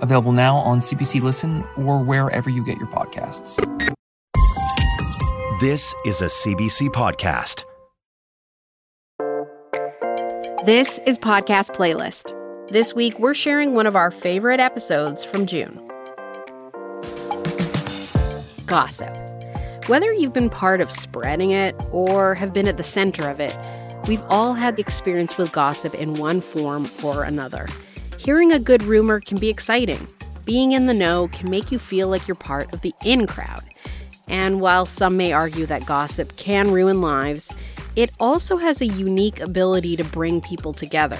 Available now on CBC Listen or wherever you get your podcasts. This is a CBC podcast. This is Podcast Playlist. This week, we're sharing one of our favorite episodes from June. Gossip. Whether you've been part of spreading it or have been at the center of it, we've all had experience with gossip in one form or another. Hearing a good rumor can be exciting. Being in the know can make you feel like you're part of the in crowd. And while some may argue that gossip can ruin lives, it also has a unique ability to bring people together.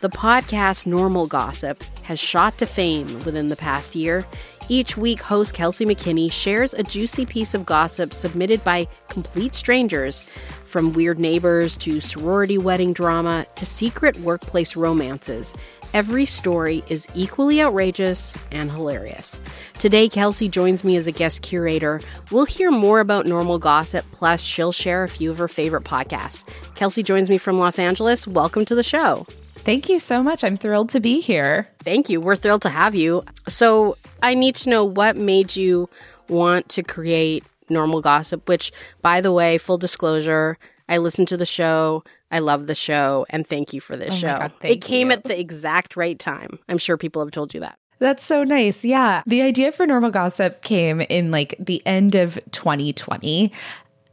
The podcast Normal Gossip has shot to fame within the past year. Each week, host Kelsey McKinney shares a juicy piece of gossip submitted by complete strangers, from weird neighbors to sorority wedding drama to secret workplace romances. Every story is equally outrageous and hilarious. Today, Kelsey joins me as a guest curator. We'll hear more about Normal Gossip, plus she'll share a few of her favorite podcasts. Kelsey joins me from Los Angeles. Welcome to the show. Thank you so much. I'm thrilled to be here. Thank you. We're thrilled to have you. So I need to know, what made you want to create Normal Gossip, which, by the way, full disclosure, I listened to the show. I love the show, and thank you for this show. My God, it came at the exact right time. I'm sure people have told you that. That's so nice. Yeah. The idea for Normal Gossip came in like the end of 2020,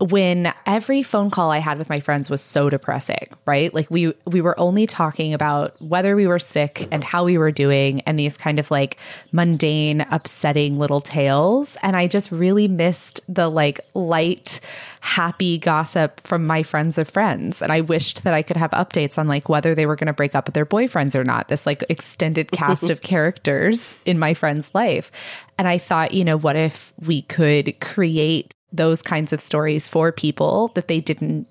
when every phone call I had with my friends was so depressing, right? Like we were only talking about whether we were sick and how we were doing and these kind of like mundane, upsetting little tales. And I just really missed the like light, happy gossip from my friends of friends. And I wished that I could have updates on like whether they were going to break up with their boyfriends or not, this like extended cast of characters in my friend's life. And I thought, you know, what if we could create those kinds of stories for people, that they didn't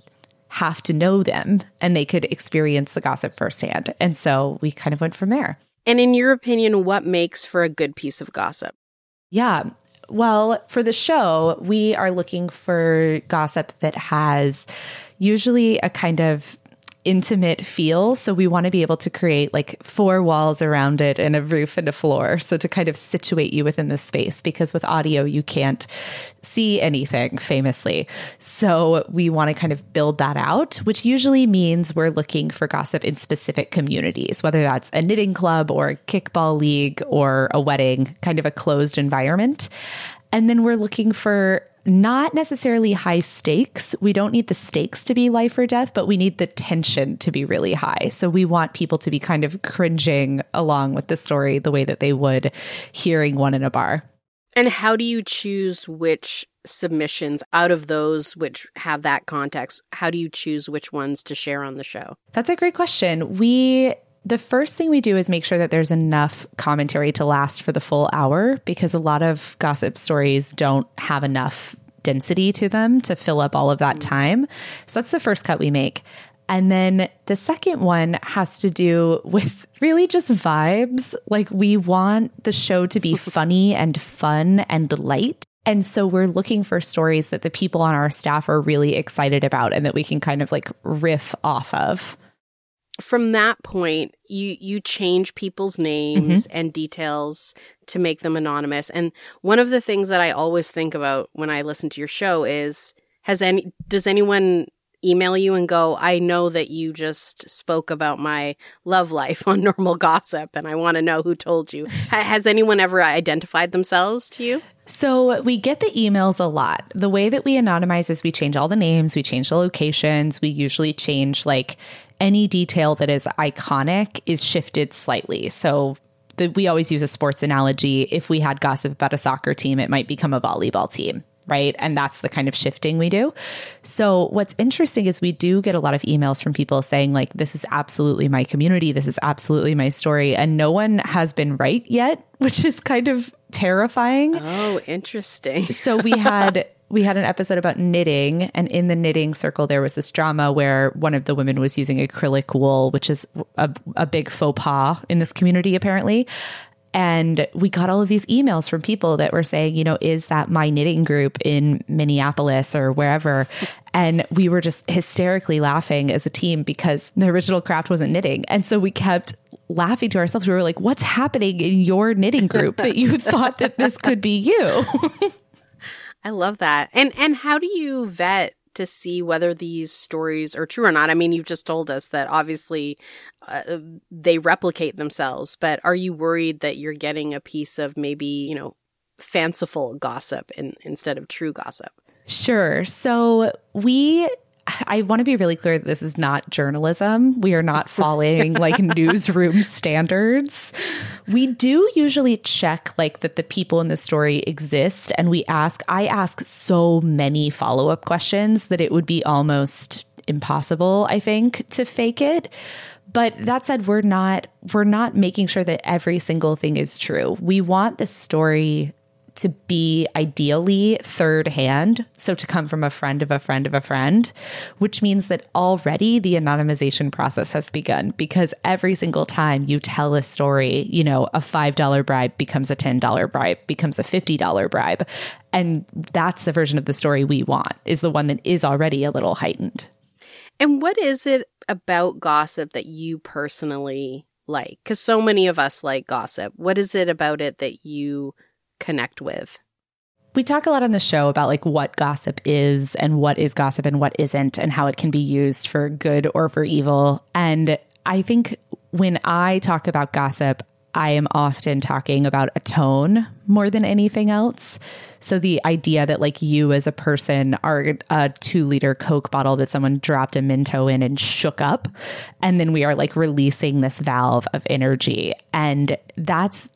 have to know them and they could experience the gossip firsthand. And so we kind of went from there. And in your opinion, what makes for a good piece of gossip? Yeah. Well, for the show, we are looking for gossip that has usually a kind of intimate feel. So we want to be able to create like 4 walls around it and a roof and a floor. So to kind of situate you within the space, because with audio, you can't see anything famously. So we want to kind of build that out, which usually means we're looking for gossip in specific communities, whether that's a knitting club or a kickball league or a wedding, kind of a closed environment. And then we're looking for not necessarily high stakes. We don't need the stakes to be life or death, but we need the tension to be really high. So we want people to be kind of cringing along with the story the way that they would hearing one in a bar. And how do you choose which submissions out of those which have that context? How do you choose which ones to share on the show? That's a great question. The first thing we do is make sure that there's enough commentary to last for the full hour, because a lot of gossip stories don't have enough density to them to fill up all of that time. So that's the first cut we make. And then the second one has to do with really just vibes. Like, we want the show to be funny and fun and light. And so we're looking for stories that the people on our staff are really excited about and that we can kind of like riff off of. From that point, you change people's names and details to make them anonymous. And one of the things that I always think about when I listen to your show is, does anyone email you and go, I know that you just spoke about my love life on Normal Gossip and I want to know who told you. Has anyone ever identified themselves to you? So we get the emails a lot. The way that we anonymize is we change all the names, we change the locations, we usually change like any detail that is iconic is shifted slightly. So we always use a sports analogy. If we had gossip about a soccer team, it might become a volleyball team, right? And that's the kind of shifting we do. So what's interesting is we do get a lot of emails from people saying like, this is absolutely my community. This is absolutely my story. And no one has been right yet, which is kind of terrifying. Oh, interesting. So we had an episode about knitting, and in the knitting circle, there was this drama where one of the women was using acrylic wool, which is a big faux pas in this community, apparently. And we got all of these emails from people that were saying, you know, is that my knitting group in Minneapolis or wherever? And we were just hysterically laughing as a team because the original craft wasn't knitting. And so we kept laughing to ourselves. We were like, what's happening in your knitting group that you thought that this could be you? I love that. And how do you vet to see whether these stories are true or not? I mean, you've just told us that obviously they replicate themselves, but are you worried that you're getting a piece of maybe, you know, fanciful gossip instead of true gossip? Sure. So I want to be really clear that this is not journalism. We are not following like newsroom standards. We do usually check like that the people in the story exist. And I ask so many follow-up questions that it would be almost impossible, I think, to fake it. But that said, we're not making sure that every single thing is true. We want the story to be ideally third hand, so to come from a friend of a friend of a friend, which means that already the anonymization process has begun, because every single time you tell a story, you know, a $5 bribe becomes a $10 bribe, becomes a $50 bribe. And that's the version of the story we want, is the one that is already a little heightened. And what is it about gossip that you personally like? Because so many of us like gossip. What is it about it that you connect with? We talk a lot on the show about like what gossip is and what is gossip and what isn't, and how it can be used for good or for evil. And I think when I talk about gossip, I am often talking about a tone more than anything else. So the idea that like you as a person are a 2-liter Coke bottle that someone dropped a Minto in and shook up. And then we are like releasing this valve of energy. And that's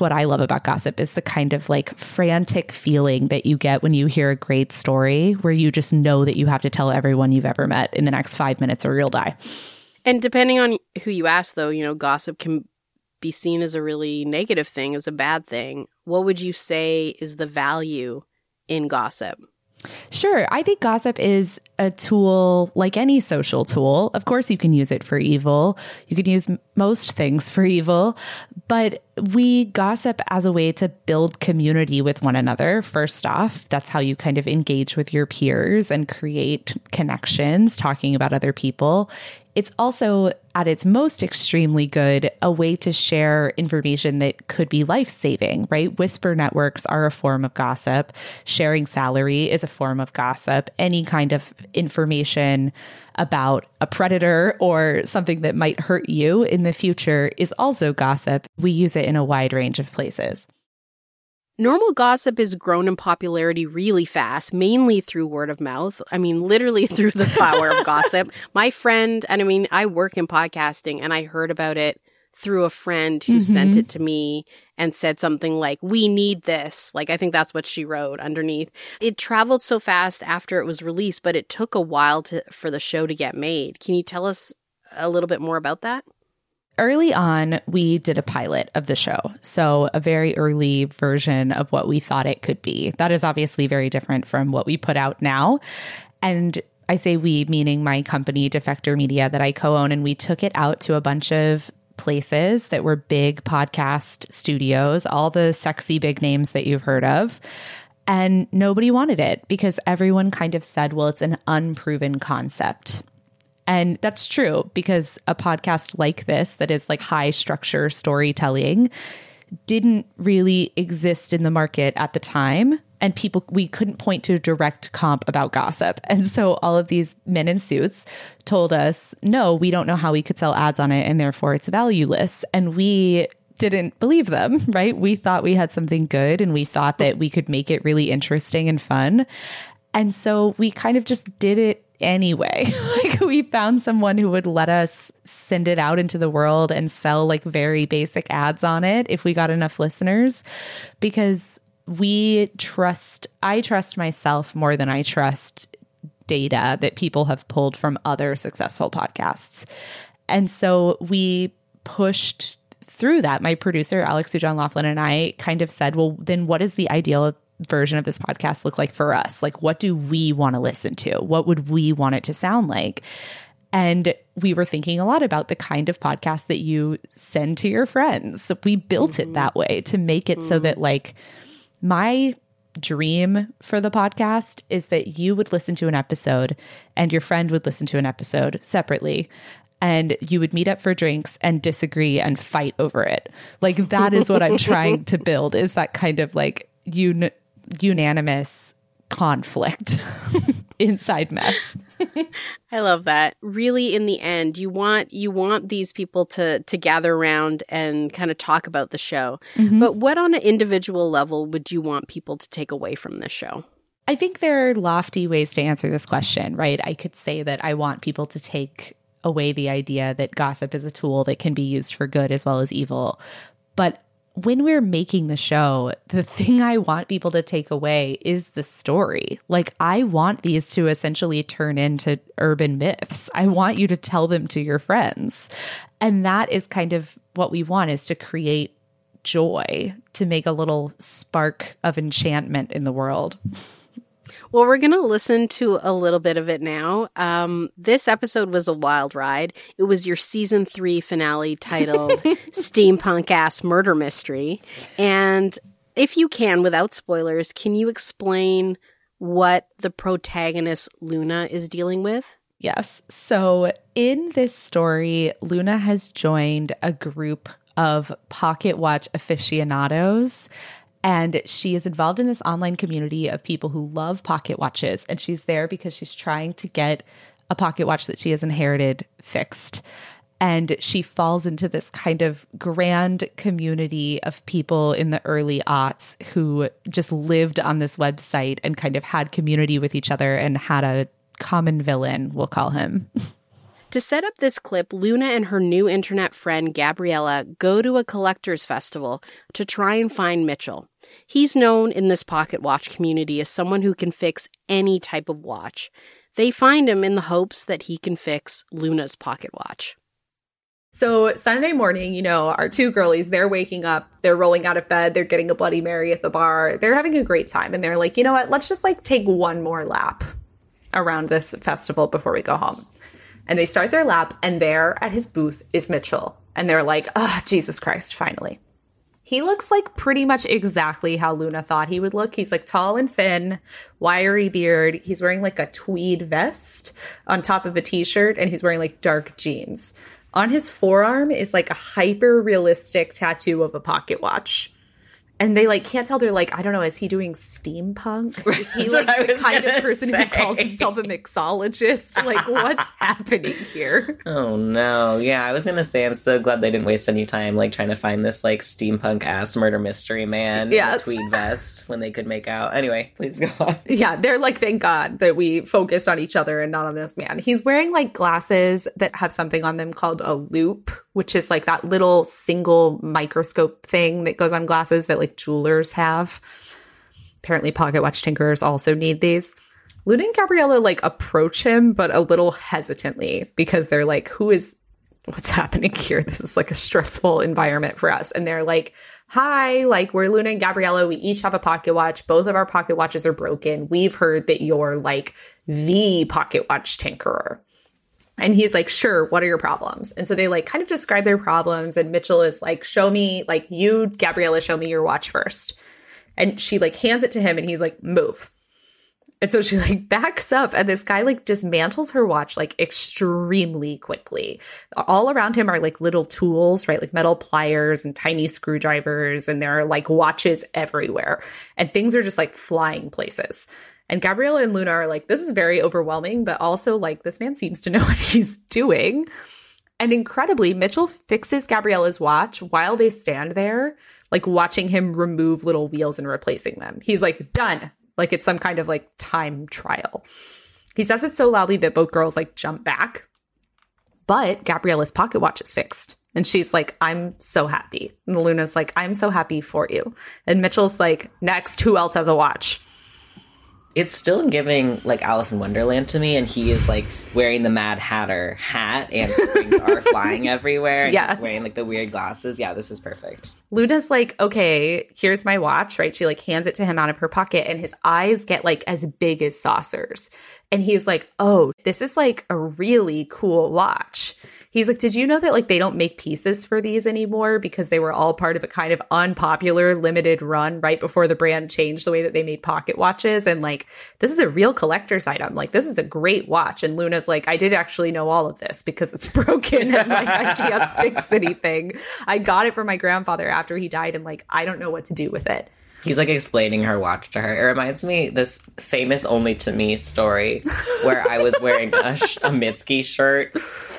what I love about gossip, is the kind of like frantic feeling that you get when you hear a great story where you just know that you have to tell everyone you've ever met in the next 5 minutes or you'll die. And depending on who you ask, though, you know, gossip can be seen as a really negative thing, as a bad thing. What would you say is the value in gossip? Sure. I think gossip is a tool, like any social tool. Of course, you can use it for evil. You can use most things for evil. But we gossip as a way to build community with one another. First off, that's how you kind of engage with your peers and create connections, talking about other people. It's also, at its most extremely good, a way to share information that could be life-saving, right? Whisper networks are a form of gossip. Sharing salary is a form of gossip. Any kind of information about a predator or something that might hurt you in the future is also gossip. We use it in a wide range of places. Normal gossip has grown in popularity really fast, mainly through word of mouth. I mean, literally through the power of gossip. My friend, and I mean, I work in podcasting, and I heard about it through a friend who sent it to me and said something like, "We need this." Like, I think that's what she wrote underneath. It traveled so fast after it was released, but it took a while for the show to get made. Can you tell us a little bit more about that? Early on, we did a pilot of the show. So a very early version of what we thought it could be. That is obviously very different from what we put out now. And I say we, meaning my company, Defector Media, that I co-own. And we took it out to a bunch of places that were big podcast studios, all the sexy big names that you've heard of. And nobody wanted it because everyone kind of said, well, it's an unproven concept. And that's true, because a podcast like this that is like high structure storytelling didn't really exist in the market at the time. And we couldn't point to a direct comp about gossip. And so all of these men in suits told us, no, we don't know how we could sell ads on it, and therefore it's valueless. And we didn't believe them, right? We thought we had something good, and we thought that we could make it really interesting and fun. And so we kind of just did it anyway. Like, we found someone who would let us send it out into the world and sell like very basic ads on it if we got enough listeners, because I trust myself more than I trust data that people have pulled from other successful podcasts. And so we pushed through that, my producer, Alex Sujeong Laughlin, and I kind of said, well, then what is the ideal version of this podcast look like for us? Like, what do we want to listen to? What would we want it to sound like? And we were thinking a lot about the kind of podcast that you send to your friends. We built it that way to make it so that, like, my dream for the podcast is that you would listen to an episode and your friend would listen to an episode separately, and you would meet up for drinks and disagree and fight over it. Like, that is what I'm trying to build, is that kind of like unanimous conflict inside mess. I love that. Really, in the end, you want these people to gather around and kind of talk about the show. Mm-hmm. But what on an individual level would you want people to take away from this show? I think there are lofty ways to answer this question, right? I could say that I want people to take away the idea that gossip is a tool that can be used for good as well as evil. But when we're making the show, the thing I want people to take away is the story. Like, I want these to essentially turn into urban myths. I want you to tell them to your friends. And that is kind of what we want, is to create joy, to make a little spark of enchantment in the world. Well, we're going to listen to a little bit of it now. This episode was a wild ride. It was your season 3 finale titled Steampunk-Ass Murder Mystery. And if you can, without spoilers, can you explain what the protagonist Luna is dealing with? Yes. So in this story, Luna has joined a group of pocket watch aficionados. And she is involved in this online community of people who love pocket watches. And she's there because she's trying to get a pocket watch that she has inherited fixed. And she falls into this kind of grand community of people in the early aughts who just lived on this website and kind of had community with each other and had a common villain, we'll call him. To set up this clip, Luna and her new internet friend, Gabriella, go to a collector's festival to try and find Mitchell. He's known in this pocket watch community as someone who can fix any type of watch. They find him in the hopes that he can fix Luna's pocket watch. So Sunday morning, you know, our two girlies, they're waking up, they're rolling out of bed, they're getting a Bloody Mary at the bar, they're having a great time, and they're like, you know what, let's just like take one more lap around this festival before we go home. And they start their lap, and there at his booth is Mitchell. And they're like, oh, Jesus Christ, finally. He looks like pretty much exactly how Luna thought he would look. He's like tall and thin, wiry beard. He's wearing like a tweed vest on top of a t-shirt, and he's wearing like dark jeans. On his forearm is like a hyper-realistic tattoo of a pocket watch. And they like can't tell. They're like, I don't know, is he doing steampunk? Is he like the kind of person who calls himself a mixologist? Like, what's happening here? Oh no. Yeah, I was gonna say, I'm so glad they didn't waste any time like trying to find this like steampunk ass murder mystery man in a tweed vest when they could make out. Anyway, please go on. Yeah, they're like, thank God that we focused on each other and not on this man. He's wearing like glasses that have something on them called a loop, which is like that little single microscope thing that goes on glasses that like jewelers have. Apparently pocket watch tinkerers also need these. Luna and Gabriella like approach him, but a little hesitantly, because they're like, what's happening here? This is like a stressful environment for us. And they're like, hi, like, we're Luna and Gabriella. We each have a pocket watch. Both of our pocket watches are broken. We've heard that you're like the pocket watch tinkerer. And he's like, sure, what are your problems? And so they like kind of describe their problems. And Mitchell is like, show me, like, you, Gabriella, show me your watch first. And she like hands it to him and he's like, move. And so she like backs up and this guy like dismantles her watch like extremely quickly. All around him are like little tools, right? Like metal pliers and tiny screwdrivers. And there are like watches everywhere. And things are just like flying places. And Gabriella and Luna are like, this is very overwhelming, but also like this man seems to know what he's doing. And incredibly, Mitchell fixes Gabriella's watch while they stand there, like watching him remove little wheels and replacing them. He's like, done. Like it's some kind of like time trial. He says it so loudly that both girls like jump back. But Gabriella's pocket watch is fixed. And she's like, I'm so happy. And Luna's like, I'm so happy for you. And Mitchell's like, next, who else has a watch? It's still giving, like, Alice in Wonderland to me, and he is, like, wearing the Mad Hatter hat, and springs are flying everywhere, and yes. He's wearing, like, the weird glasses. Yeah, this is perfect. Luna's like, okay, here's my watch, right? She, like, hands it to him out of her pocket, and his eyes get, like, as big as saucers. And he's like, oh, this is, like, a really cool watch. He's like, did you know that, like, they don't make pieces for these anymore because they were all part of a kind of unpopular limited run right before the brand changed the way that they made pocket watches? And, like, this is a real collector's item. Like, this is a great watch. And Luna's like, I did actually know all of this because it's broken and, like, I can't fix anything. I got it from my grandfather after he died and, like, I don't know what to do with it. He's, like, explaining her watch to her. It reminds me this famous only to me story where I was wearing a Mitski shirt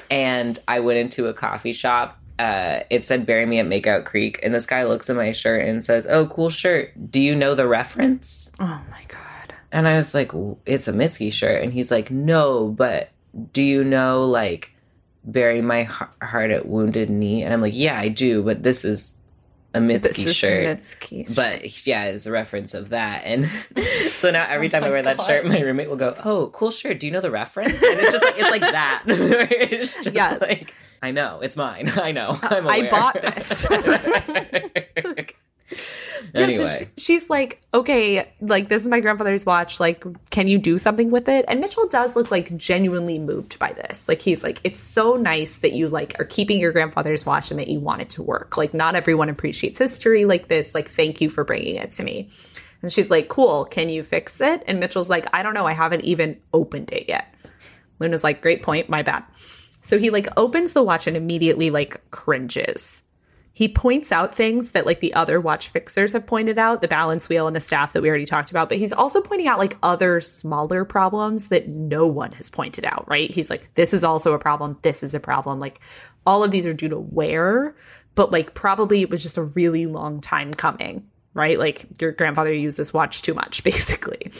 and I went into a coffee shop. It said, bury me at Makeout Creek. And this guy looks at my shirt and says, oh, cool shirt. Do you know the reference? Oh, my God. And I was like, it's a Mitski shirt. And he's like, no, but do you know, like, bury my heart at wounded knee? And I'm like, yeah, I do, but this is... a Mitski shirt. Mitski. But yeah, it's a reference of that. And so now every time I wear that shirt, my roommate will go, oh, cool shirt. Do you know the reference? And it's just like, it's like that. It's just yes. Like, I know, it's mine. I know. I'm aware. I bought this. Anyway. Yeah, so she's like, okay, like, this is my grandfather's watch. Like, can you do something with it? And Mitchell does look, like, genuinely moved by this. Like, he's like, it's so nice that you, like, are keeping your grandfather's watch and that you want it to work. Like, not everyone appreciates history like this. Like, thank you for bringing it to me. And she's like, cool, can you fix it? And Mitchell's like, I don't know. I haven't even opened it yet. Luna's like, great point. My bad. So he, like, opens the watch and immediately, like, cringes. He points out things that, like, the other watch fixers have pointed out, the balance wheel and the staff that we already talked about. But he's also pointing out, like, other smaller problems that no one has pointed out, right? He's like, this is also a problem. This is a problem. Like, all of these are due to wear, but, like, probably it was just a really long time coming, right? Like, your grandfather used this watch too much, basically.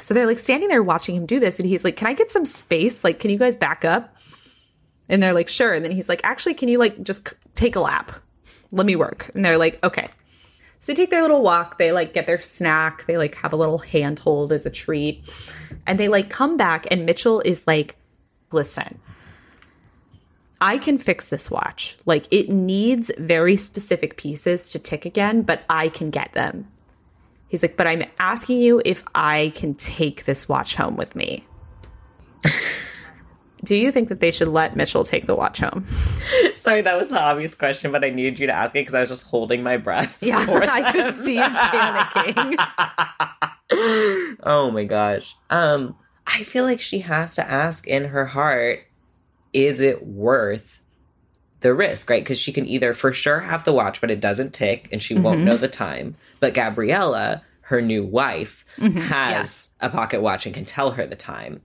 So they're, like, standing there watching him do this. And he's like, can I get some space? Like, can you guys back up? And they're like, sure. And then he's like, actually, can you, like, just take a lap? Let me work. And they're like, okay. So they take their little walk. They, like, get their snack. They, like, have a little handhold as a treat. And they, like, come back. And Mitchell is like, listen, I can fix this watch. Like, it needs very specific pieces to tick again, but I can get them. He's like, but I'm asking you if I can take this watch home with me. Do you think that they should let Mitchell take the watch home? Sorry, that was the obvious question, but I needed you to ask it because I was just holding my breath. Yeah, I could see him panicking. Oh, my gosh. I feel like she has to ask in her heart, is it worth the risk, right? Because she can either for sure have the watch, but it doesn't tick and she won't know the time. But Gabriella, her new wife, has a pocket watch and can tell her the time.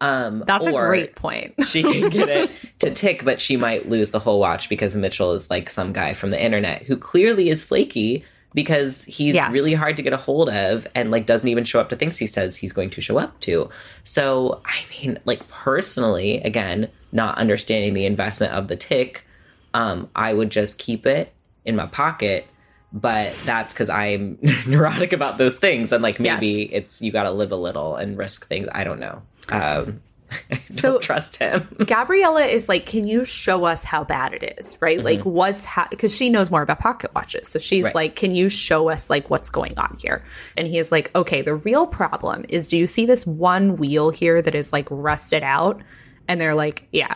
That's a great point. She can get it to tick, but she might lose the whole watch because Mitchell is like some guy from the internet who clearly is flaky because he's really hard to get a hold of and, like, doesn't even show up to things he says he's going to show up to. So, I mean, like, personally, again, not understanding the investment of the tick, I would just keep it in my pocket. But that's because I'm neurotic about those things. And, like, maybe it's you got to live a little and risk things. I don't know. I don't trust him. Gabriella is like, can you show us how bad it is? Right? Like, what's because she knows more about pocket watches. So she's like, can you show us, like, what's going on here? And he is like, okay, the real problem is, do you see this one wheel here that is, like, rusted out? And they're like, yeah.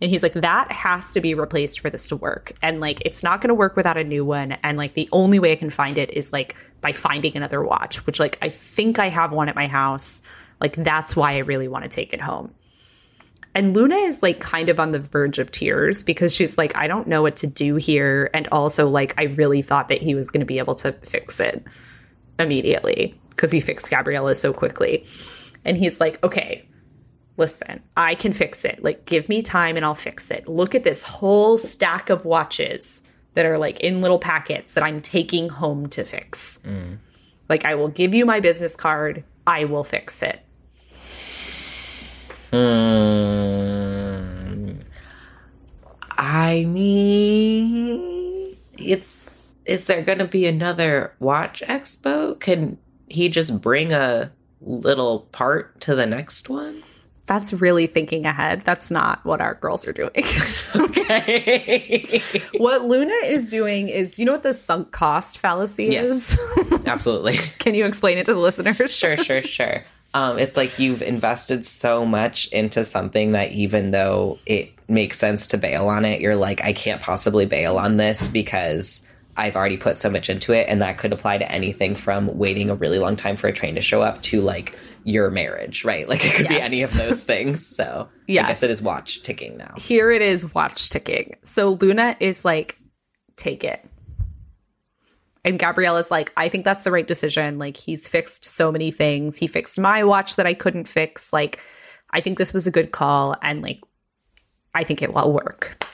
And he's like, that has to be replaced for this to work. And, like, it's not going to work without a new one. And, like, the only way I can find it is, like, by finding another watch, which, like, I think I have one at my house. Like, that's why I really want to take it home. And Luna is, like, kind of on the verge of tears because she's like, I don't know what to do here. And also, like, I really thought that he was going to be able to fix it immediately because he fixed Gabriella so quickly. And he's like, okay, listen, I can fix it. Like, give me time and I'll fix it. Look at this whole stack of watches that are, like, in little packets that I'm taking home to fix. Like, I will give you my business card. I will fix it. I mean, is there going to be another watch expo? Can he just bring a little part to the next one? That's really thinking ahead. That's not what our girls are doing. Okay. What Luna is doing is, do you know what the sunk cost fallacy is? Yes, absolutely. Can you explain it to the listeners? Sure. It's like you've invested so much into something that even though it makes sense to bail on it, you're like, I can't possibly bail on this because I've already put so much into it. And that could apply to anything from waiting a really long time for a train to show up to like your marriage, right? Like it could be any of those things. So I guess it is watch ticking now. Here it is watch ticking. So Luna is like, take it. And Gabriella's like, I think that's the right decision. Like he's fixed so many things. He fixed my watch that I couldn't fix. Like I think this was a good call. And like, I think it will work.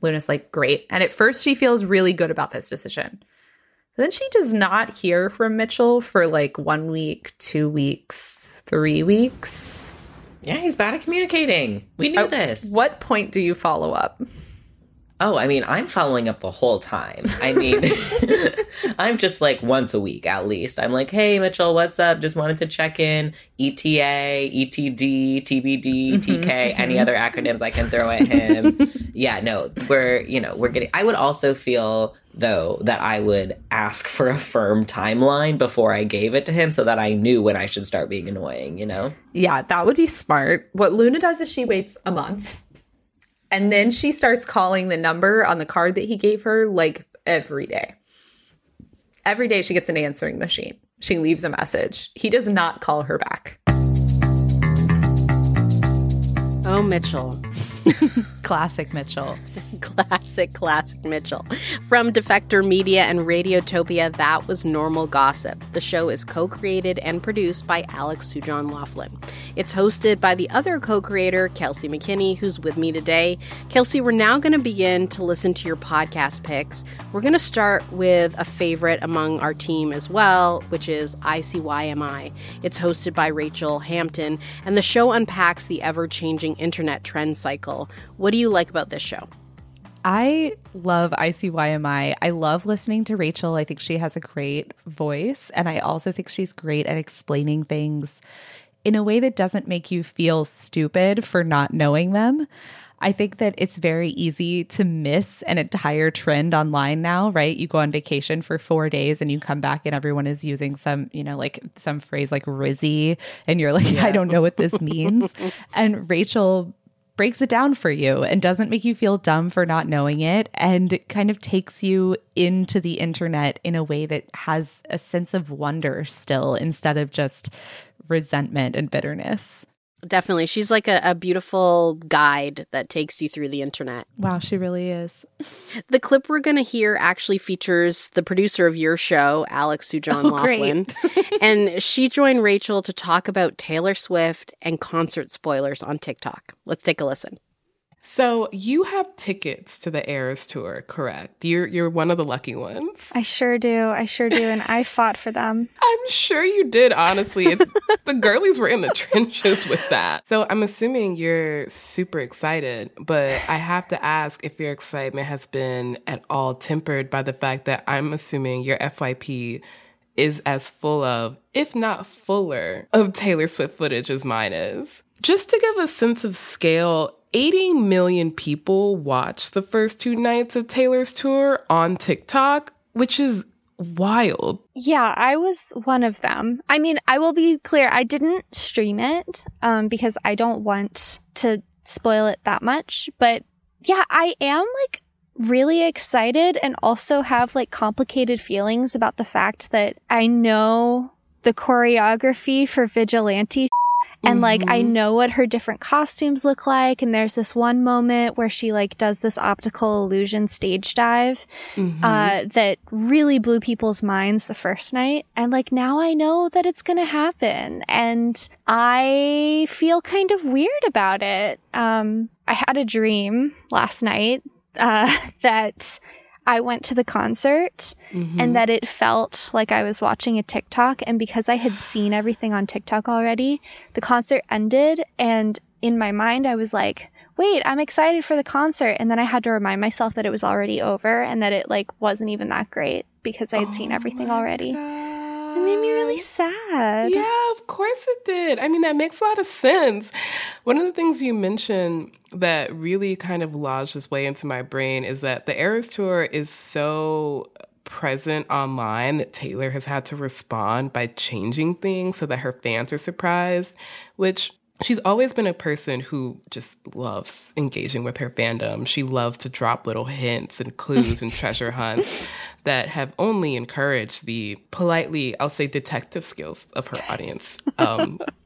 Luna's like, great. And at first she feels really good about this decision. But then she does not hear from Mitchell for like 1 week, 2 weeks, 3 weeks. Yeah, he's bad at communicating. We knew this. What point do you follow up? Oh, I mean, I'm following up the whole time. I mean, I'm just like once a week at least. I'm like, hey, Mitchell, what's up? Just wanted to check in. ETA, ETD, TBD, TK, any other acronyms I can throw at him. Yeah, no, we're getting. I would also feel, though, that I would ask for a firm timeline before I gave it to him so that I knew when I should start being annoying, you know? Yeah, that would be smart. What Luna does is she waits a month. And then she starts calling the number on the card that he gave her, like, every day. Every day she gets an answering machine. She leaves a message. He does not call her back. Oh, Mitchell. Classic Mitchell. Classic Mitchell. From Defector Media and Radiotopia, that was Normal Gossip. The show is co-created and produced by Alex Sujeong Laughlin. It's hosted by the other co-creator, Kelsey McKinney, who's with me today. Kelsey, we're now going to begin to listen to your podcast picks. We're going to start with a favorite among our team as well, which is ICYMI. It's hosted by Rachel Hampton, and the show unpacks the ever-changing internet trend cycle. What do you like about this show? I love ICYMI. I love listening to Rachel. I think she has a great voice, and I also think she's great at explaining things in a way that doesn't make you feel stupid for not knowing them. I think that it's very easy to miss an entire trend online now, right? You go on vacation for 4 days and you come back and everyone is using some, you know, like some phrase like Rizzy, and you're like, I don't know what this means. And Rachel breaks it down for you and doesn't make you feel dumb for not knowing it, and kind of takes you into the internet in a way that has a sense of wonder still instead of just resentment and bitterness. Definitely. She's like a beautiful guide that takes you through the internet. Wow, she really is. The clip we're going to hear actually features the producer of your show, Alex Sujeong Laughlin. And she joined Rachel to talk about Taylor Swift and concert spoilers on TikTok. Let's take a listen. So you have tickets to the Eras Tour, correct? You're one of the lucky ones. I sure do, and I fought for them. I'm sure you did, honestly. The girlies were in the trenches with that. So I'm assuming you're super excited, but I have to ask if your excitement has been at all tempered by the fact that I'm assuming your FYP is as full of, if not fuller, of Taylor Swift footage as mine is. Just to give a sense of scale, 80 million people watched the first 2 nights of Taylor's tour on TikTok, which is wild. Yeah, I was one of them. I mean, I will be clear, I didn't stream it because I don't want to spoil it that much. But yeah, I am like really excited and also have like complicated feelings about the fact that I know the choreography for Vigilante and, like, I know what her different costumes look like. And there's this one moment where she, like, does this optical illusion stage dive that really blew people's minds the first night. And, like, now I know that it's going to happen. And I feel kind of weird about it. I had a dream last night that I went to the concert and that it felt like I was watching a TikTok. And because I had seen everything on TikTok already, the concert ended. And in my mind, I was like, wait, I'm excited for the concert. And then I had to remind myself that it was already over and that it like wasn't even that great because I had seen everything already. God. It made me really sad. Yeah, of course it did. I mean, that makes a lot of sense. One of the things you mentioned that really kind of lodged its way into my brain is that the Eras Tour is so present online that Taylor has had to respond by changing things so that her fans are surprised, which... She's always been a person who just loves engaging with her fandom. She loves to drop little hints and clues and treasure hunts that have only encouraged the politely, I'll say, detective skills of her audience.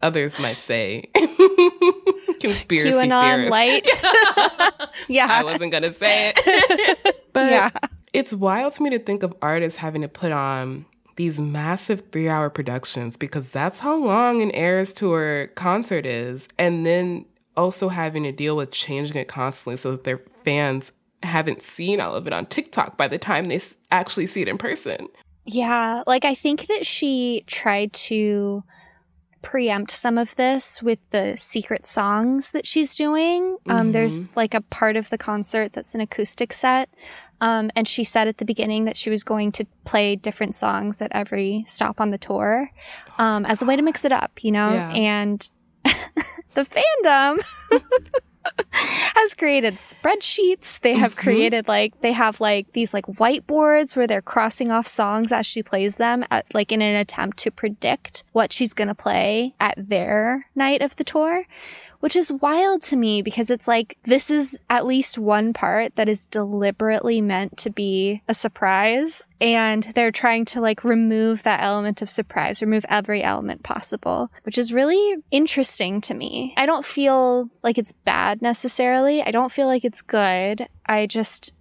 Others might say conspiracy QAnon light. Yeah. I wasn't going to say it. But yeah. It's wild to me to think of artists having to put on these massive 3-hour productions, because that's how long an Eras Tour concert is. And then also having to deal with changing it constantly so that their fans haven't seen all of it on TikTok by the time they actually see it in person. Yeah. Like, I think that she tried to preempt some of this with the secret songs that she's doing. There's like a part of the concert that's an acoustic set. And she said at the beginning that she was going to play different songs at every stop on the tour as a way to mix it up, you know? Yeah. And the fandom has created spreadsheets. They have created they have these like whiteboards where they're crossing off songs as she plays them at, like, in an attempt to predict what she's going to play at their night of the tour. Which is wild to me, because it's like, this is at least one part that is deliberately meant to be a surprise. And they're trying to like remove that element of surprise, remove every element possible, which is really interesting to me. I don't feel like it's bad necessarily. I don't feel like it's good.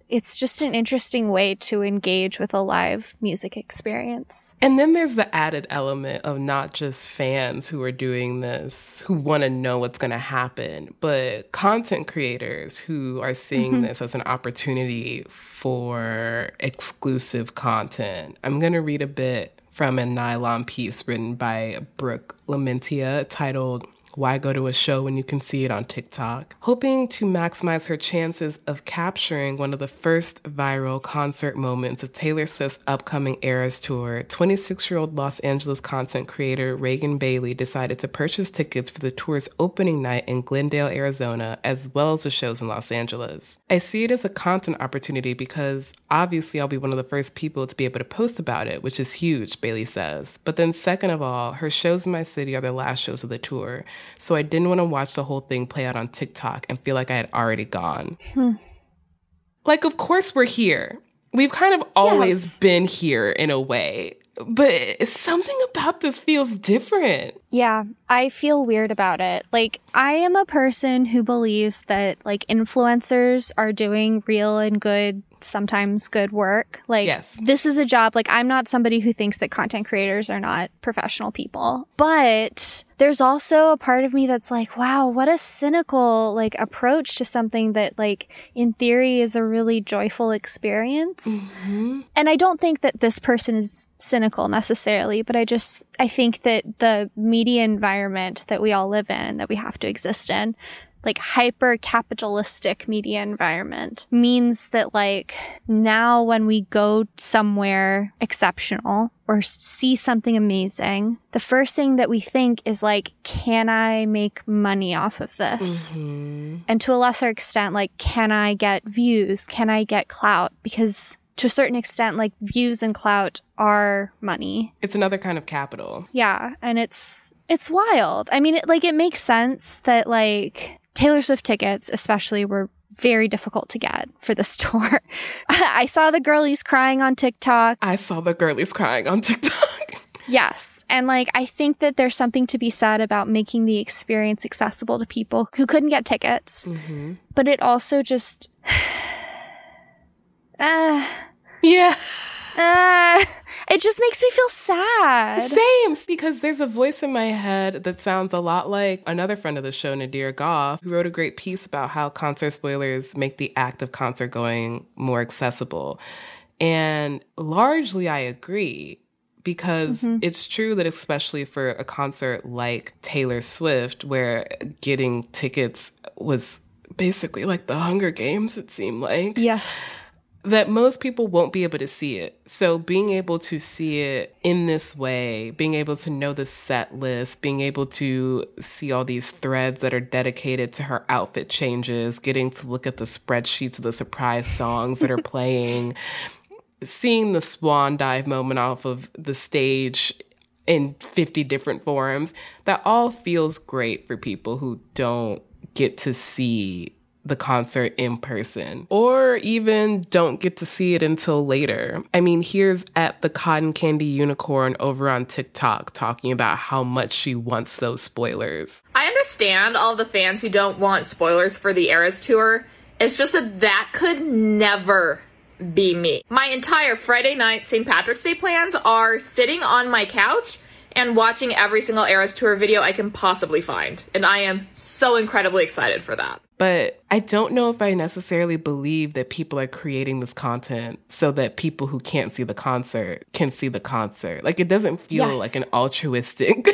It's just an interesting way to engage with a live music experience. And then there's the added element of not just fans who are doing this, who want to know what's going to happen, but content creators who are seeing this as an opportunity for exclusive content. I'm going to read a bit from a Nylon piece written by Brooke Lamentia titled... Why go to a show when you can see it on TikTok? Hoping to maximize her chances of capturing one of the first viral concert moments of Taylor Swift's upcoming Eras Tour, 26-year-old Los Angeles content creator Reagan Bailey decided to purchase tickets for the tour's opening night in Glendale, Arizona, as well as the shows in Los Angeles. I see it as a content opportunity because obviously I'll be one of the first people to be able to post about it, which is huge, Bailey says. But then second of all, her shows in my city are the last shows of the tour. So I didn't want to watch the whole thing play out on TikTok and feel like I had already gone. Like, of course we're here. We've kind of always been here in a way. But something about this feels different. Yeah, I feel weird about it. Like, I am a person who believes that, like, influencers are doing real and good, sometimes good work. Like, this is a job. Like, I'm not somebody who thinks that content creators are not professional people. But there's also a part of me that's like, wow, what a cynical, like, approach to something that, like, in theory is a really joyful experience. And I don't think that this person is cynical necessarily, but I think that the media environment that we all live in and that we have to exist in, like hyper capitalistic media environment, means that like now when we go somewhere exceptional or see something amazing, the first thing that we think is like, can I make money off of this? And to a lesser extent, like, can I get views? Can I get clout? Because to a certain extent, like, views and clout are money. It's another kind of capital. Yeah. And it's wild. I mean, it makes sense that, like, Taylor Swift tickets especially were very difficult to get for this tour. I saw the girlies crying on TikTok. Yes. And, like, I think that there's something to be said about making the experience accessible to people who couldn't get tickets. But it also just... it just makes me feel sad. Same, because there's a voice in my head that sounds a lot like another friend of the show, Nadir Goff, who wrote a great piece about how concert spoilers make the act of concert going more accessible. And largely I agree, because it's true that especially for a concert like Taylor Swift, where getting tickets was basically like the Hunger Games, it seemed like. Yes. that most people won't be able to see it. So being able to see it in this way, being able to know the set list, being able to see all these threads that are dedicated to her outfit changes, getting to look at the spreadsheets of the surprise songs that are playing, seeing the swan dive moment off of the stage in 50 different forums, that all feels great for people who don't get to see the concert in person, or even don't get to see it until later. I mean, here's at the Cotton Candy Unicorn over on TikTok talking about how much she wants those spoilers. I understand all the fans who don't want spoilers for the Eras Tour. It's just that could never be me. My entire Friday night St. Patrick's Day plans are sitting on my couch and watching every single Eras Tour video I can possibly find. And I am so incredibly excited for that. But I don't know if I necessarily believe that people are creating this content so that people who can't see the concert can see the concert. Like, it doesn't feel like an altruistic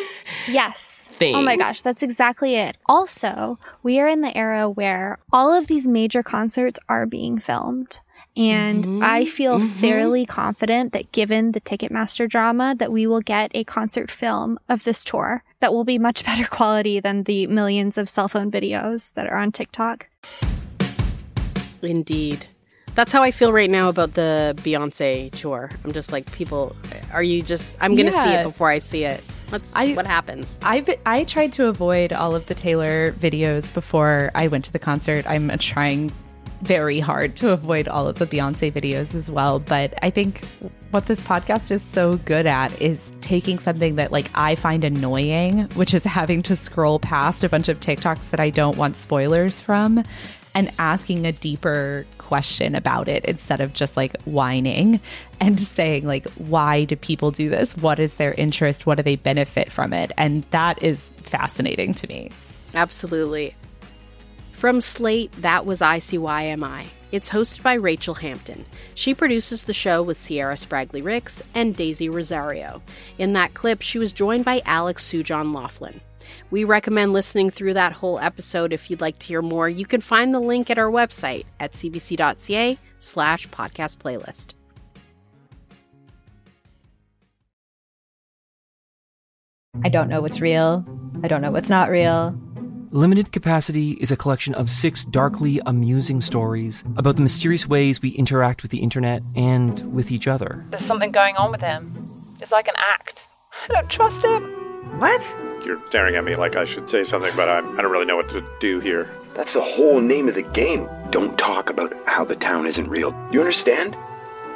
thing. Oh my gosh, that's exactly it. Also, we are in the era where all of these major concerts are being filmed. And I feel fairly confident that given the Ticketmaster drama, that we will get a concert film of this tour that will be much better quality than the millions of cell phone videos that are on TikTok. Indeed. That's how I feel right now about the Beyonce tour. I'm just like, people, are you just, I'm going to see it before I see it. Let's see what happens. I tried to avoid all of the Taylor videos before I went to the concert. I'm trying very hard to avoid all of the Beyonce videos as well. But I think what this podcast is so good at is taking something that, like, I find annoying, which is having to scroll past a bunch of TikToks that I don't want spoilers from, and asking a deeper question about it instead of just like whining and saying, like, why do people do this? What is their interest? What do they benefit from it? And that is fascinating to me. Absolutely. From Slate, that was ICYMI. It's hosted by Rachel Hampton. She produces the show with Sierra Spragley-Ricks and Daisy Rosario. In that clip, she was joined by Alex Sujeong Laughlin. We recommend listening through that whole episode if you'd like to hear more. You can find the link at our website at cbc.ca/podcast playlist. I don't know what's real. I don't know what's not real. Limited Capacity is a collection of 6 darkly amusing stories about the mysterious ways we interact with the internet and with each other. There's something going on with him. It's like an act. I don't trust him. What? You're staring at me like I should say something, but I don't really know what to do here. That's the whole name of the game. Don't talk about how the town isn't real. You understand?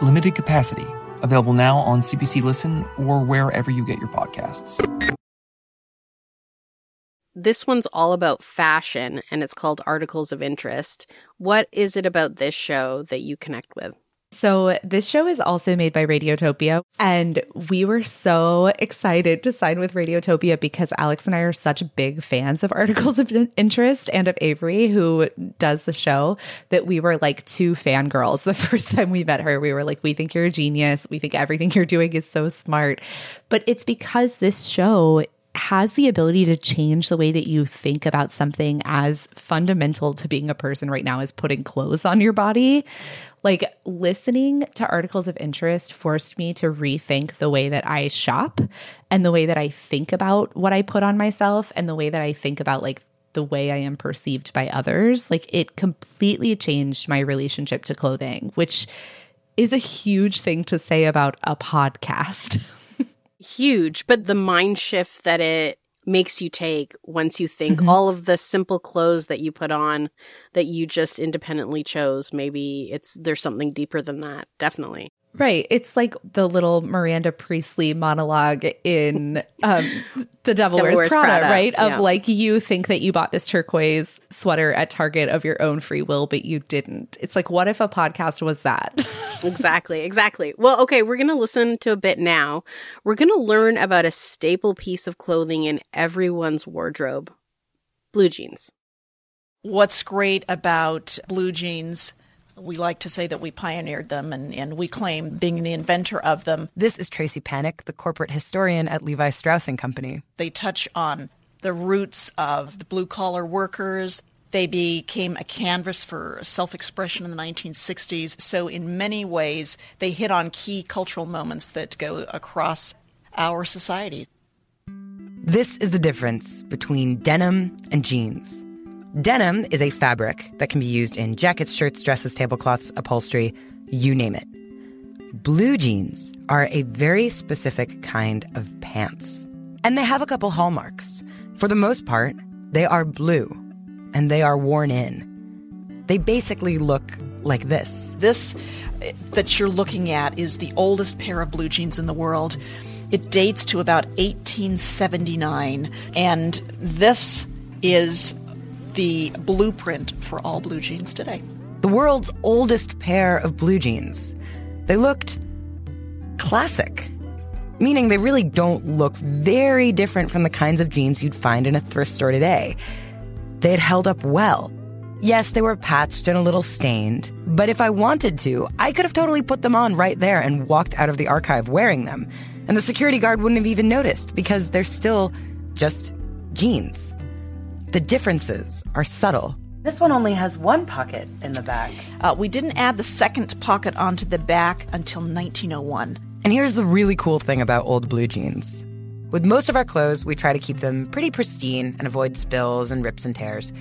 Limited Capacity. Available now on CBC Listen or wherever you get your podcasts. This one's all about fashion, and it's called Articles of Interest. What is it about this show that you connect with? So this show is also made by Radiotopia, and we were so excited to sign with Radiotopia because Alex and I are such big fans of Articles of Interest and of Avery, who does the show, that we were like two fangirls. The first time we met her, we were like, we think you're a genius. We think everything you're doing is so smart. But it's because this show has the ability to change the way that you think about something as fundamental to being a person right now as putting clothes on your body. Like, listening to Articles of Interest forced me to rethink the way that I shop and the way that I think about what I put on myself and the way that I think about, like, the way I am perceived by others. Like, it completely changed my relationship to clothing, which is a huge thing to say about a podcast. Huge, but the mind shift that it makes you take once you think all of the simple clothes that you put on that you just independently chose, maybe there's something deeper than that, definitely. Right. It's like the little Miranda Priestley monologue in The Devil Wears Prada, right? Of like, you think that you bought this turquoise sweater at Target of your own free will, but you didn't. It's like, what if a podcast was that? Exactly. Well, okay, we're going to listen to a bit now. We're going to learn about a staple piece of clothing in everyone's wardrobe, blue jeans. What's great about blue jeans? We like to say that we pioneered them, and we claim being the inventor of them. This is Tracy Panic, the corporate historian at Levi Strauss & Company. They touch on the roots of the blue-collar workers, They became a canvas for self-expression in the 1960s. So in many ways, they hit on key cultural moments that go across our society. This is the difference between denim and jeans. Denim is a fabric that can be used in jackets, shirts, dresses, tablecloths, upholstery, you name it. Blue jeans are a very specific kind of pants. And they have a couple hallmarks. For the most part, they are blue, and they are worn in. They basically look like this. This that you're looking at is the oldest pair of blue jeans in the world. It dates to about 1879, and this is the blueprint for all blue jeans today. The world's oldest pair of blue jeans. They looked classic, meaning they really don't look very different from the kinds of jeans you'd find in a thrift store today. They had held up well. Yes, they were patched and a little stained, but if I wanted to, I could have totally put them on right there and walked out of the archive wearing them. And the security guard wouldn't have even noticed because they're still just jeans. The differences are subtle. This one only has one pocket in the back. We didn't add the second pocket onto the back until 1901. And here's the really cool thing about old blue jeans. With most of our clothes, we try to keep them pretty pristine and avoid spills and rips and tears.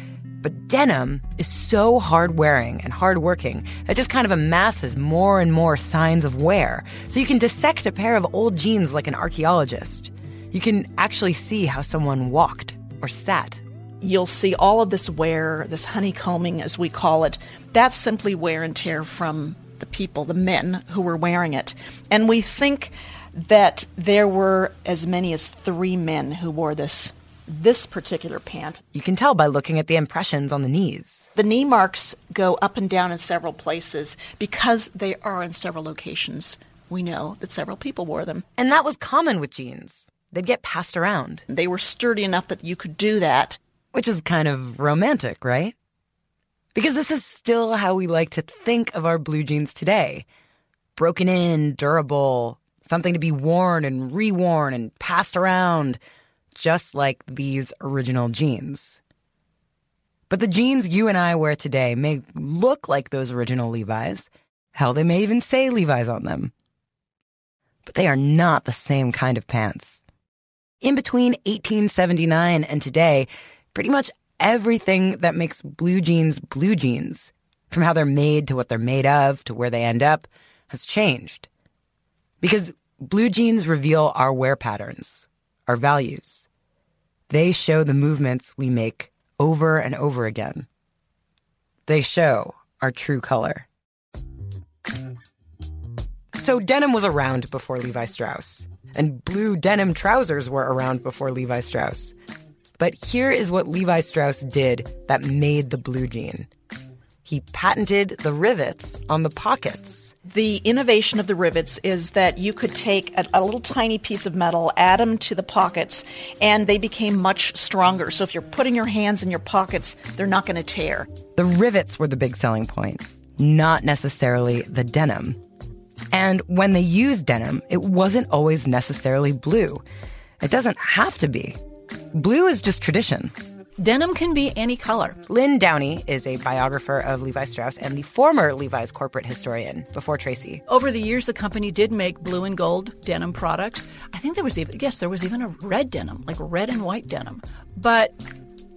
But denim is so hard-wearing and hard-working that just kind of amasses more and more signs of wear. So you can dissect a pair of old jeans like an archaeologist. You can actually see how someone walked or sat. You'll see all of this wear, this honeycombing as we call it. That's simply wear and tear from the people, the men who were wearing it. And we think that there were as many as 3 men who wore this particular pant. You can tell by looking at the impressions on the knees. The knee marks go up and down in several places because they are in several locations. We know that several people wore them. And that was common with jeans. They'd get passed around. They were sturdy enough that you could do that. Which is kind of romantic, right? Because this is still how we like to think of our blue jeans today. Broken in, durable, something to be worn and reworn and passed around, just like these original jeans. But the jeans you and I wear today may look like those original Levi's. Hell, they may even say Levi's on them. But they are not the same kind of pants. In between 1879 and today, pretty much everything that makes blue jeans, from how they're made to what they're made of to where they end up, has changed. Because blue jeans reveal our wear patterns, our values. They show the movements we make over and over again. They show our true color. So denim was around before Levi Strauss, and blue denim trousers were around before Levi Strauss. But here is what Levi Strauss did that made the blue jean. He patented the rivets on the pockets. The innovation of the rivets is that you could take a little tiny piece of metal, add them to the pockets, and they became much stronger. So if you're putting your hands in your pockets, they're not going to tear. The rivets were the big selling point, not necessarily the denim. And when they used denim, it wasn't always necessarily blue. It doesn't have to be. Blue is just tradition. Denim can be any color. Lynn Downey is a biographer of Levi Strauss and the former Levi's corporate historian before Tracy. Over the years, the company did make blue and gold denim products. I think there was even a red denim, like red and white denim. But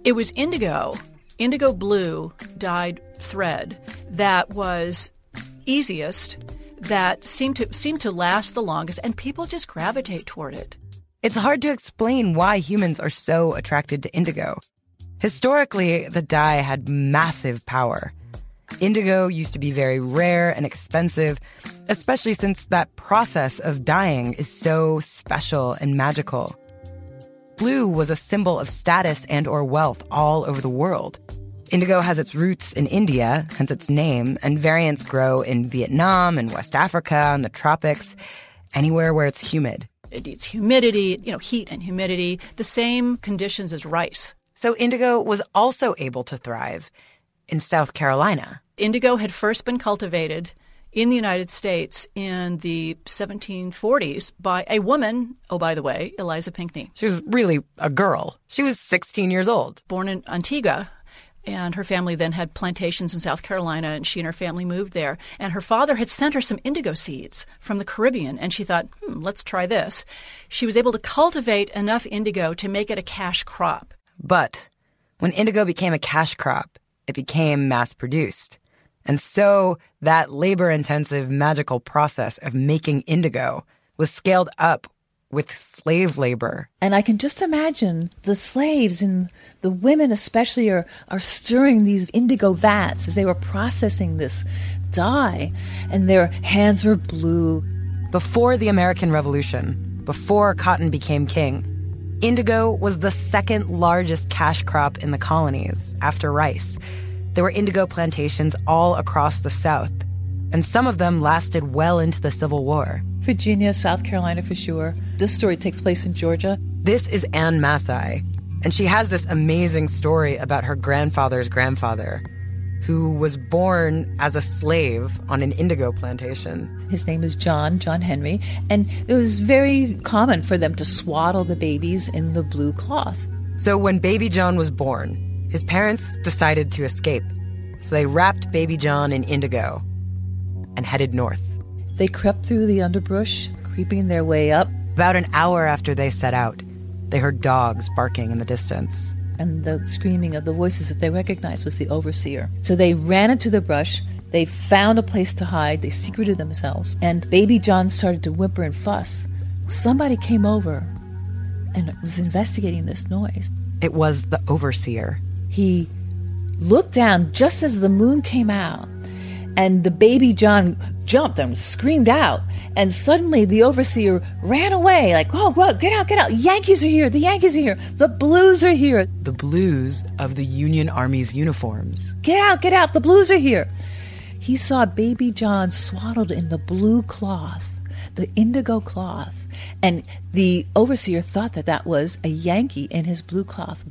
it was indigo blue dyed thread that was easiest, that seemed to last the longest, and people just gravitate toward it. It's hard to explain why humans are so attracted to indigo. Historically, the dye had massive power. Indigo used to be very rare and expensive, especially since that process of dyeing is so special and magical. Blue was a symbol of status and or wealth all over the world. Indigo has its roots in India, hence its name, and variants grow in Vietnam and West Africa and the tropics, anywhere where it's humid. It needs humidity, heat and humidity, the same conditions as rice. So indigo was also able to thrive in South Carolina. Indigo had first been cultivated in the United States in the 1740s by a woman, oh, by the way, Eliza Pinckney. She was really a girl. She was 16 years old. Born in Antigua And her family then had plantations in South Carolina, and she and her family moved there. And her father had sent her some indigo seeds from the Caribbean, and she thought, let's try this. She was able to cultivate enough indigo to make it a cash crop. But when indigo became a cash crop, it became mass-produced. And so that labor-intensive magical process of making indigo was scaled up with slave labor. And I can just imagine the slaves, and the women especially, are stirring these indigo vats as they were processing this dye, and their hands were blue. Before the American Revolution, before cotton became king, indigo was the second largest cash crop in the colonies, after rice. There were indigo plantations all across the South, and some of them lasted well into the Civil War. Virginia, South Carolina for sure. This story takes place in Georgia. This is Anne Massey, and she has this amazing story about her grandfather's grandfather, who was born as a slave on an indigo plantation. His name is John Henry, and it was very common for them to swaddle the babies in the blue cloth. So when baby John was born, his parents decided to escape. So they wrapped baby John in indigo and headed north. They crept through the underbrush, creeping their way up. About an hour after they set out, they heard dogs barking in the distance. And the screaming of the voices that they recognized was the overseer. So they ran into the brush. They found a place to hide. They secreted themselves. And baby John started to whimper and fuss. Somebody came over and was investigating this noise. It was the overseer. He looked down just as the moon came out. And the baby John jumped and screamed out. And suddenly the overseer ran away like, oh, whoa, get out. Yankees are here. The Yankees are here. The blues are here. The blues of the Union Army's uniforms. Get out. The blues are here. He saw baby John swaddled in the blue cloth, the indigo cloth. And the overseer thought that was a Yankee in his blue cloth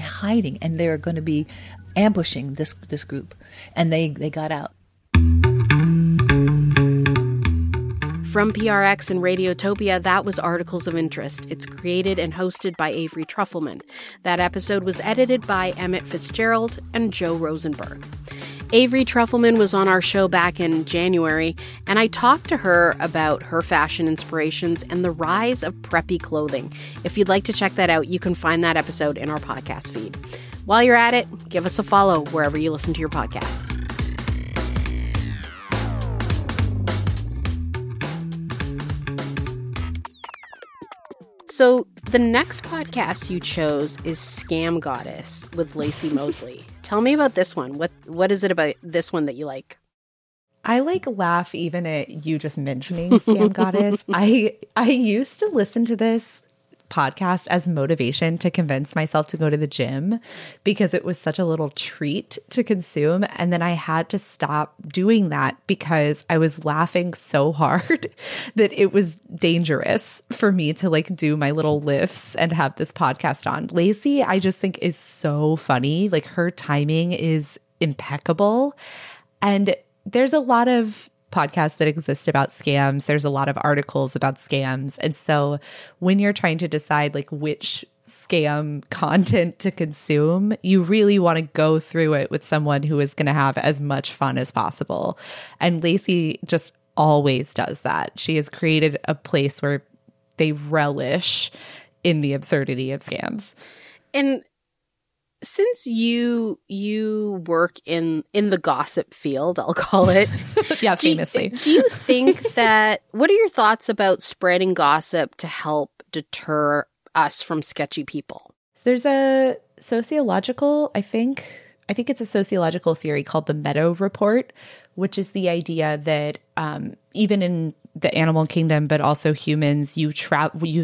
hiding. And they were going to be ambushing this group. And they got out. From PRX and Radiotopia, that was Articles of Interest. It's created and hosted by Avery Trufelman. That episode was edited by Emmett Fitzgerald and Joe Rosenberg. Avery Trufelman was on our show back in January, and I talked to her about her fashion inspirations and the rise of preppy clothing. If you'd like to check that out, you can find that episode in our podcast feed. While you're at it, give us a follow wherever you listen to your podcasts. So the next podcast you chose is Scam Goddess with Lacey Mosley. Tell me about this one. What is it about this one that you like? I laugh even at you just mentioning Scam Goddess. I used to listen to this podcast as motivation to convince myself to go to the gym because it was such a little treat to consume. And then I had to stop doing that because I was laughing so hard that it was dangerous for me to do my little lifts and have this podcast on. Lacey, I just think, is so funny. Her timing is impeccable. And there's a lot of podcasts that exist about scams. There's a lot of articles about scams. And so when you're trying to decide which scam content to consume, you really want to go through it with someone who is going to have as much fun as possible. And Lacey just always does that. She has created a place where they relish in the absurdity of scams. And since you work in the gossip field, I'll call it. Yeah, famously. Do you think that – what are your thoughts about spreading gossip to help deter us from sketchy people? So there's a sociological – I think it's a sociological theory called the Meadow Report, which is the idea that even in the animal kingdom but also humans, you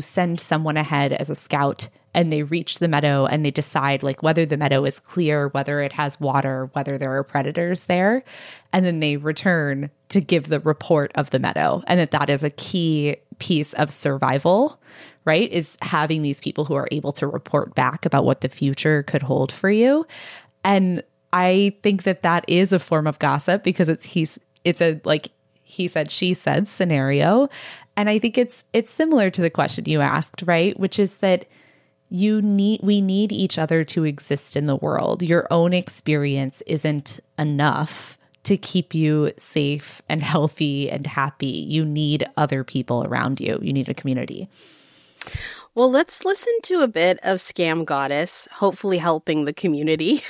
send someone ahead as a scout and they reach the meadow and they decide whether the meadow is clear, whether it has water, whether there are predators there. And then they return to give the report of the meadow. And that is a key piece of survival, right? Is having these people who are able to report back about what the future could hold for you. And I think that is a form of gossip because it's a he said, she said scenario. And I think it's similar to the question you asked, right? Which is that we need each other to exist in the world. Your own experience isn't enough to keep you safe and healthy and happy. You need other people around you. You need a community. Well, let's listen to a bit of Scam Goddess, hopefully helping the community.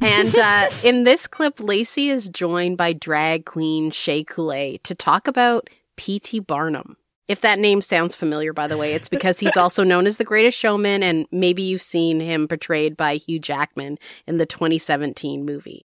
And in this clip, Lacey is joined by drag queen Shea Coulee to talk about P.T. Barnum. If that name sounds familiar, by the way, it's because he's also known as the Greatest Showman, and maybe you've seen him portrayed by Hugh Jackman in the 2017 movie.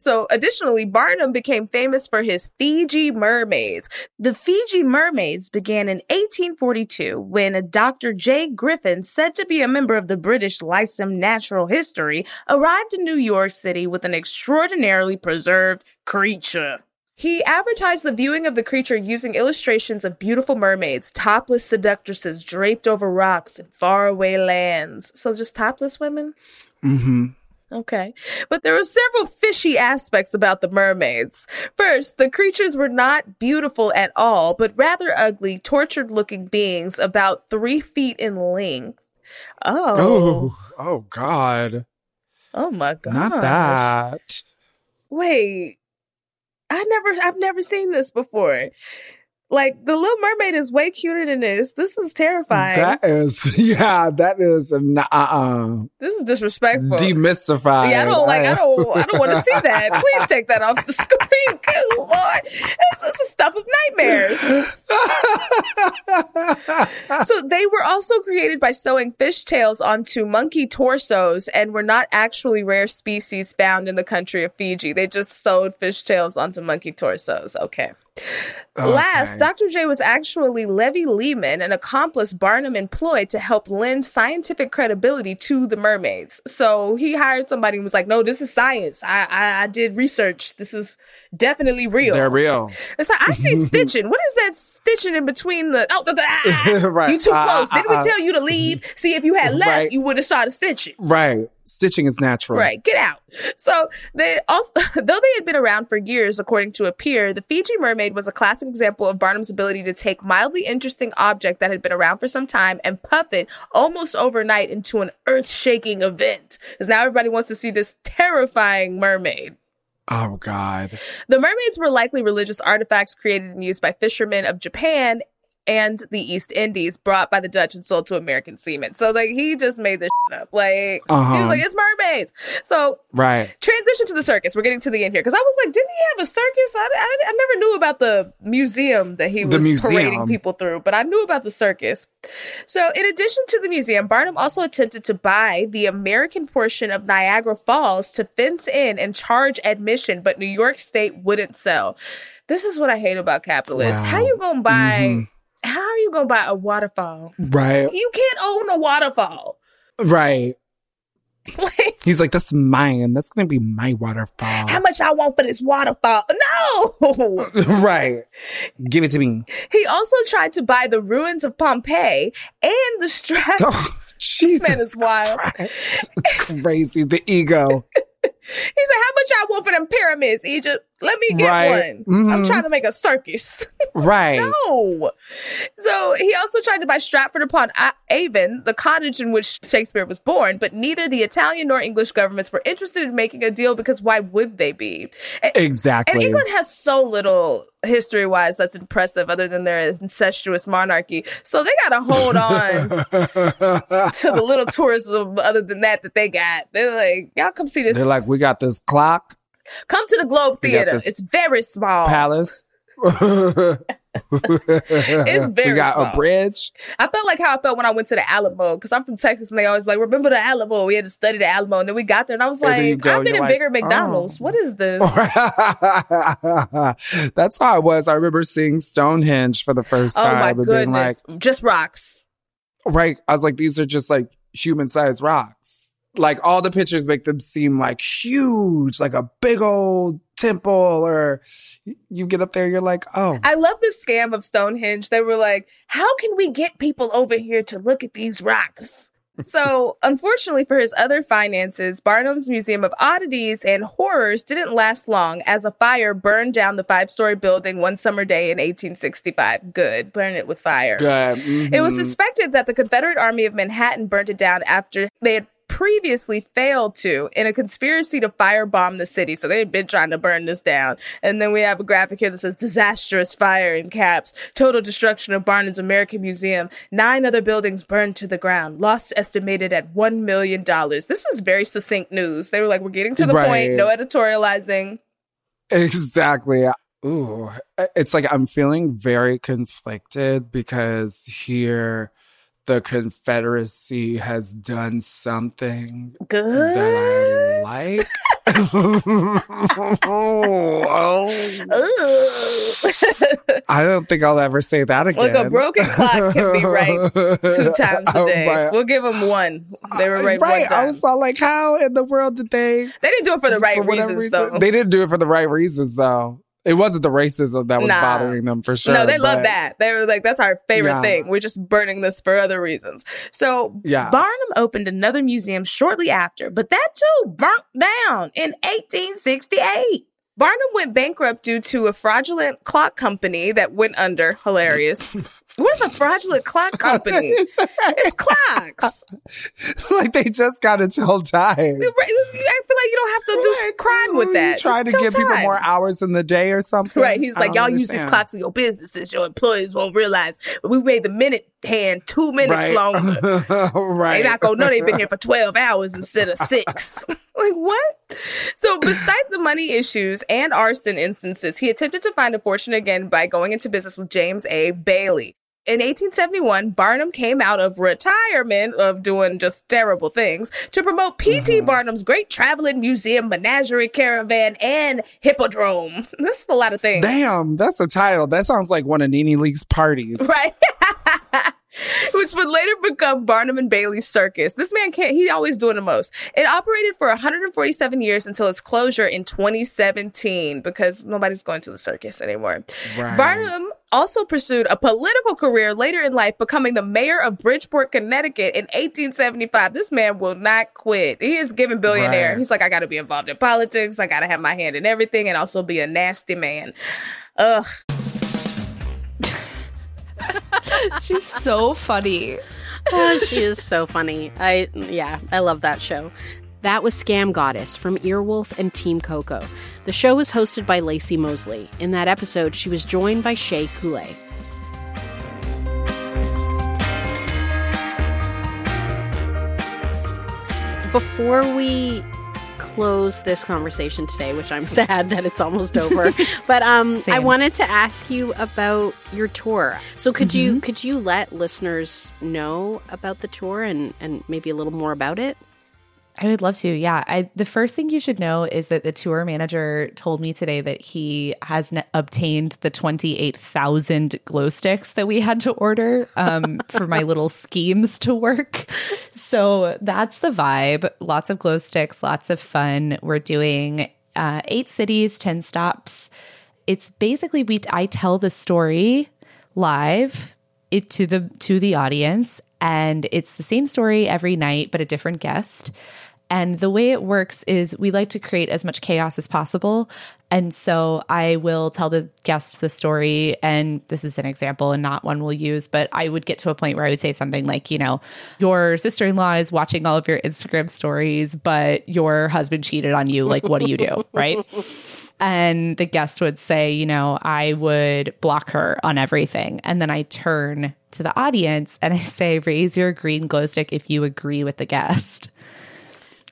So additionally, Barnum became famous for his Fiji mermaids. The Fiji mermaids began in 1842 when a Dr. J. Griffin, said to be a member of the British Lyceum Natural History, arrived in New York City with an extraordinarily preserved creature. He advertised the viewing of the creature using illustrations of beautiful mermaids, topless seductresses draped over rocks in faraway lands. So just topless women? Mm-hmm. Okay. But there were several fishy aspects about the mermaids. First, the creatures were not beautiful at all, but rather ugly, tortured-looking beings about 3 feet in length. Oh, God. Oh, my God. Not that. Wait. I've never seen this before. Like, the Little Mermaid is way cuter than this. This is terrifying. That is. This is disrespectful. Demystified. Yeah, I don't want to see that. Please take that off the screen. Good Lord. This is stuff of nightmares. So they were also created by sewing fish tails onto monkey torsos and were not actually rare species found in the country of Fiji. They just sewed fish tails onto monkey torsos. Okay. Last, Dr. J was actually Levy Lehman, an accomplice Barnum employed to help lend scientific credibility to the mermaids. So he hired somebody and was like, no, this is science. I did research. This is definitely real. They're real. It's like, I see stitching. What is that stitching in between the... Right. You too close. Didn't we tell you to leave? See, if you had left, right, you would have started stitching. Right. Stitching is natural. Right, get out. So they also, though they had been around for years, according to a peer, the Fiji mermaid was a classic example of Barnum's ability to take mildly interesting object that had been around for some time and puff it almost overnight into an earth-shaking event. Because now everybody wants to see this terrifying mermaid. Oh, God. The mermaids were likely religious artifacts created and used by fishermen of Japan and the East Indies, brought by the Dutch and sold to American seamen. So, like, he just made this shit up. Like, He was like, it's mermaids. So, right. Transition to the circus. We're getting to the end here. Because I was like, didn't he have a circus? I never knew about the museum that he was parading people through. But I knew about the circus. So, in addition to the museum, Barnum also attempted to buy the American portion of Niagara Falls to fence in and charge admission. But New York State wouldn't sell. This is what I hate about capitalists. Wow. How are you going to buy a waterfall? Right. You can't own a waterfall. Right. He's like, that's mine. That's going to be my waterfall. How much I want for this waterfall? No! Right. Give it to me. He also tried to buy the ruins of Pompeii and the Stratosphere. Oh, Jesus, man is wild. Crazy. The ego. He said, how much y'all want for them pyramids, Egypt? Let me get one. Mm-hmm. I'm trying to make a circus. Right. No. So he also tried to buy Stratford-upon-Avon, the cottage in which Shakespeare was born, but neither the Italian nor English governments were interested in making a deal because why would they be? Exactly. And England has so little history-wise that's impressive other than their incestuous monarchy. So they got to hold on to the little tourism other than that they got. They're like, y'all come see this. They're like, we got this clock. Come to the Globe Theater. It's very small. Palace. It's very small. We got a bridge. I felt like how I felt when I went to the Alamo, because I'm from Texas and they always like, remember the Alamo? We had to study the Alamo. And then we got there and I was like, I've been in bigger McDonald's. Oh. What is this? That's how it was. I remember seeing Stonehenge for the first time. Oh my goodness. Like, just rocks. Right. I was like, these are just like human-sized rocks. Like, all the pictures make them seem like huge, like a big old temple, or you get up there, you're like, oh. I love the scam of Stonehenge. They were like, how can we get people over here to look at these rocks? So, unfortunately for his other finances, Barnum's Museum of Oddities and Horrors didn't last long as a fire burned down the 5-story building one summer day in 1865. Good. Burn it with fire. Mm-hmm. It was suspected that the Confederate Army of Manhattan burnt it down after they had previously failed to in a conspiracy to firebomb the city. So they've been trying to burn this down. And then we have a graphic here that says disastrous fire in caps, total destruction of Barnum's American Museum, 9 other buildings burned to the ground, loss estimated at $1 million. This is very succinct news. They were like, we're getting to the point, no editorializing. Exactly. Ooh, it's like I'm feeling very conflicted because here the Confederacy has done something good that I like. I don't think I'll ever say that again. Look, a broken clock can be right 2 times a day. Right. We'll give them 1. They were right 1 time. I was all like, how in the world did they? They didn't do it for the right reasons, though. They didn't do it for the right reasons, though. It wasn't the racism that was bothering them, for sure. No, they love that. They were like, that's our favorite thing. We're just burning this for other reasons. So Barnum opened another museum shortly after, but that too burnt down in 1868. Barnum went bankrupt due to a fraudulent clock company that went under. Hilarious. What is a fraudulent clock company? It's clocks. Like they just got to tell time. I feel like you don't have to do crime with that. Trying to give people more hours in the day or something. Right. He's like, y'all use these clocks in your businesses. Your employees won't realize. But we made the minute hand 2 minutes longer. Right. They're not going to know they've been here for 12 hours instead of 6. Like, what? So, besides the money issues and arson instances, he attempted to find a fortune again by going into business with James A. Bailey. In 1871, Barnum came out of retirement of doing just terrible things to promote P.T. Barnum's Great Traveling Museum, Menagerie, Caravan, and Hippodrome. This is a lot of things. Damn, that's a title. That sounds like one of NeNe Leak's parties. Right. Which would later become Barnum and Bailey's Circus. This man he always doing the most. It operated for 147 years until its closure in 2017 because nobody's going to the circus anymore. Right. Barnum also pursued a political career later in life, becoming the mayor of Bridgeport, Connecticut in 1875. This man will not quit. He is giving billionaire. Right. He's like, I got to be involved in politics. I got to have my hand in everything and also be a nasty man. Ugh. She's so funny. She is so funny. I love that show. That was Scam Goddess from Earwolf and Team Coco. The show was hosted by Lacey Mosley. In that episode, she was joined by Shea Coulee. Before we close this conversation today, which I'm sad that it's almost over. But I wanted to ask you about your tour. So could you let listeners know about the tour and maybe a little more about it? I would love to. Yeah. The first thing you should know is that the tour manager told me today that he has obtained the 28,000 glow sticks that we had to order for my little schemes to work. So that's the vibe. Lots of glow sticks, lots of fun. We're doing 8 cities, 10 stops. It's basically I tell the story live to the audience, and it's the same story every night, but a different guest. And the way it works is we like to create as much chaos as possible. And so I will tell the guests the story, and this is an example and not one we'll use, but I would get to a point where I would say something like, you know, your sister-in-law is watching all of your Instagram stories, but your husband cheated on you. Like, what do you do? Right? And the guest would say, you know, I would block her on everything. And then I turn to the audience and I say, raise your green glow stick if you agree with the guest.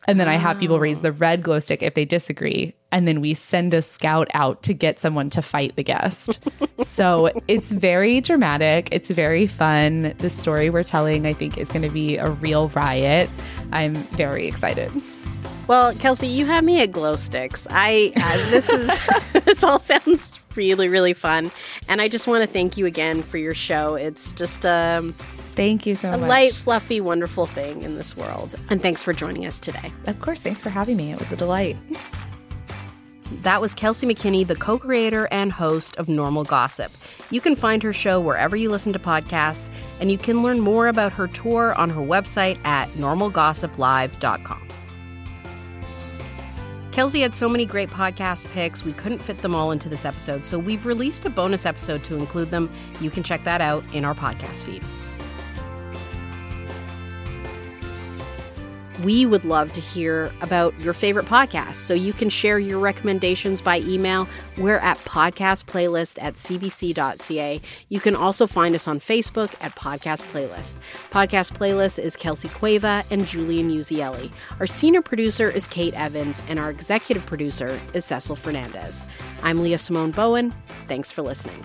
And then I have people raise the red glow stick if they disagree. And then we send a scout out to get someone to fight the guest. So it's very dramatic. It's very fun. The story we're telling, I think, is going to be a real riot. I'm very excited. Well, Kelsey, you had me at glow sticks. This all sounds really, really fun. And I just want to thank you again for your show. It's just thank you so much. A light, fluffy, wonderful thing in this world. And thanks for joining us today. Of course. Thanks for having me. It was a delight. That was Kelsey McKinney, the co-creator and host of Normal Gossip. You can find her show wherever you listen to podcasts. and you can learn more about her tour on her website at normalgossiplive.com. Kelsey had so many great podcast picks, we couldn't fit them all into this episode, so we've released a bonus episode to include them. You can check that out in our podcast feed. We would love to hear about your favorite podcasts, so you can share your recommendations by email. We're at podcastplaylist@cbc.ca. You can also find us on Facebook at Podcast Playlist. Podcast Playlist is Kelsey Cueva and Julian Uzielli. Our senior producer is Kate Evans, and our executive producer is Cecil Fernandez. I'm Leah Simone Bowen. Thanks for listening.